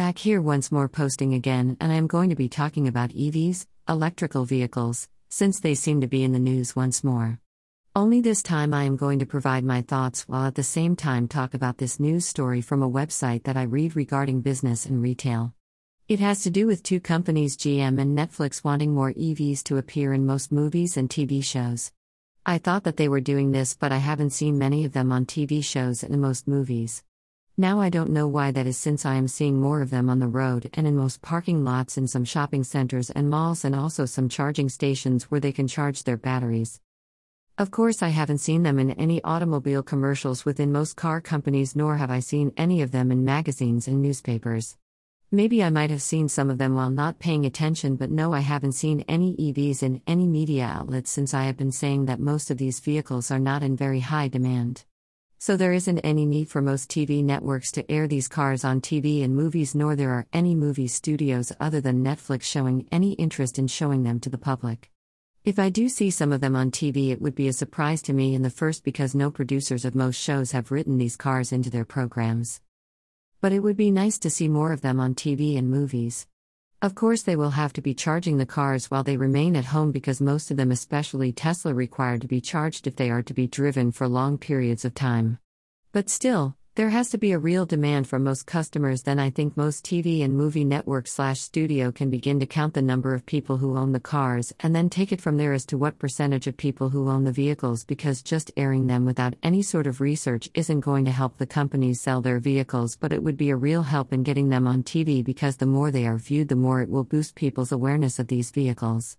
Back here once more posting again, and I'm going to be talking about EVs, electrical vehicles, since they seem to be in the news once more. Only this time I am going to provide my thoughts while at the same time talk about this news story from a website that I read regarding business and retail. It has to do with two companies, GM and Netflix, wanting more EVs to appear in most movies and TV shows. I thought that they were doing this, but I haven't seen many of them on TV shows and in most movies. Now I don't know why that is, since I am seeing more of them on the road and in most parking lots, in some shopping centers and malls, and also some charging stations where they can charge their batteries. Of course, I haven't seen them in any automobile commercials within most car companies, nor have I seen any of them in magazines and newspapers. Maybe I might have seen some of them while not paying attention, but no, I haven't seen any EVs in any media outlets, since I have been saying that most of these vehicles are not in very high demand. So there isn't any need for most TV networks to air these cars on TV and movies, nor there are any movie studios other than Netflix showing any interest in showing them to the public. If I do see some of them on TV, it would be a surprise to me in the first, because no producers of most shows have written these cars into their programs. But it would be nice to see more of them on TV and movies. Of course, they will have to be charging the cars while they remain at home, because most of them, especially Tesla, require to be charged if they are to be driven for long periods of time. But still, there has to be a real demand from most customers. Then I think most TV and movie network/studio can begin to count the number of people who own the cars and then take it from there as to what percentage of people who own the vehicles, because just airing them without any sort of research isn't going to help the companies sell their vehicles, but it would be a real help in getting them on TV, because the more they are viewed, the more it will boost people's awareness of these vehicles.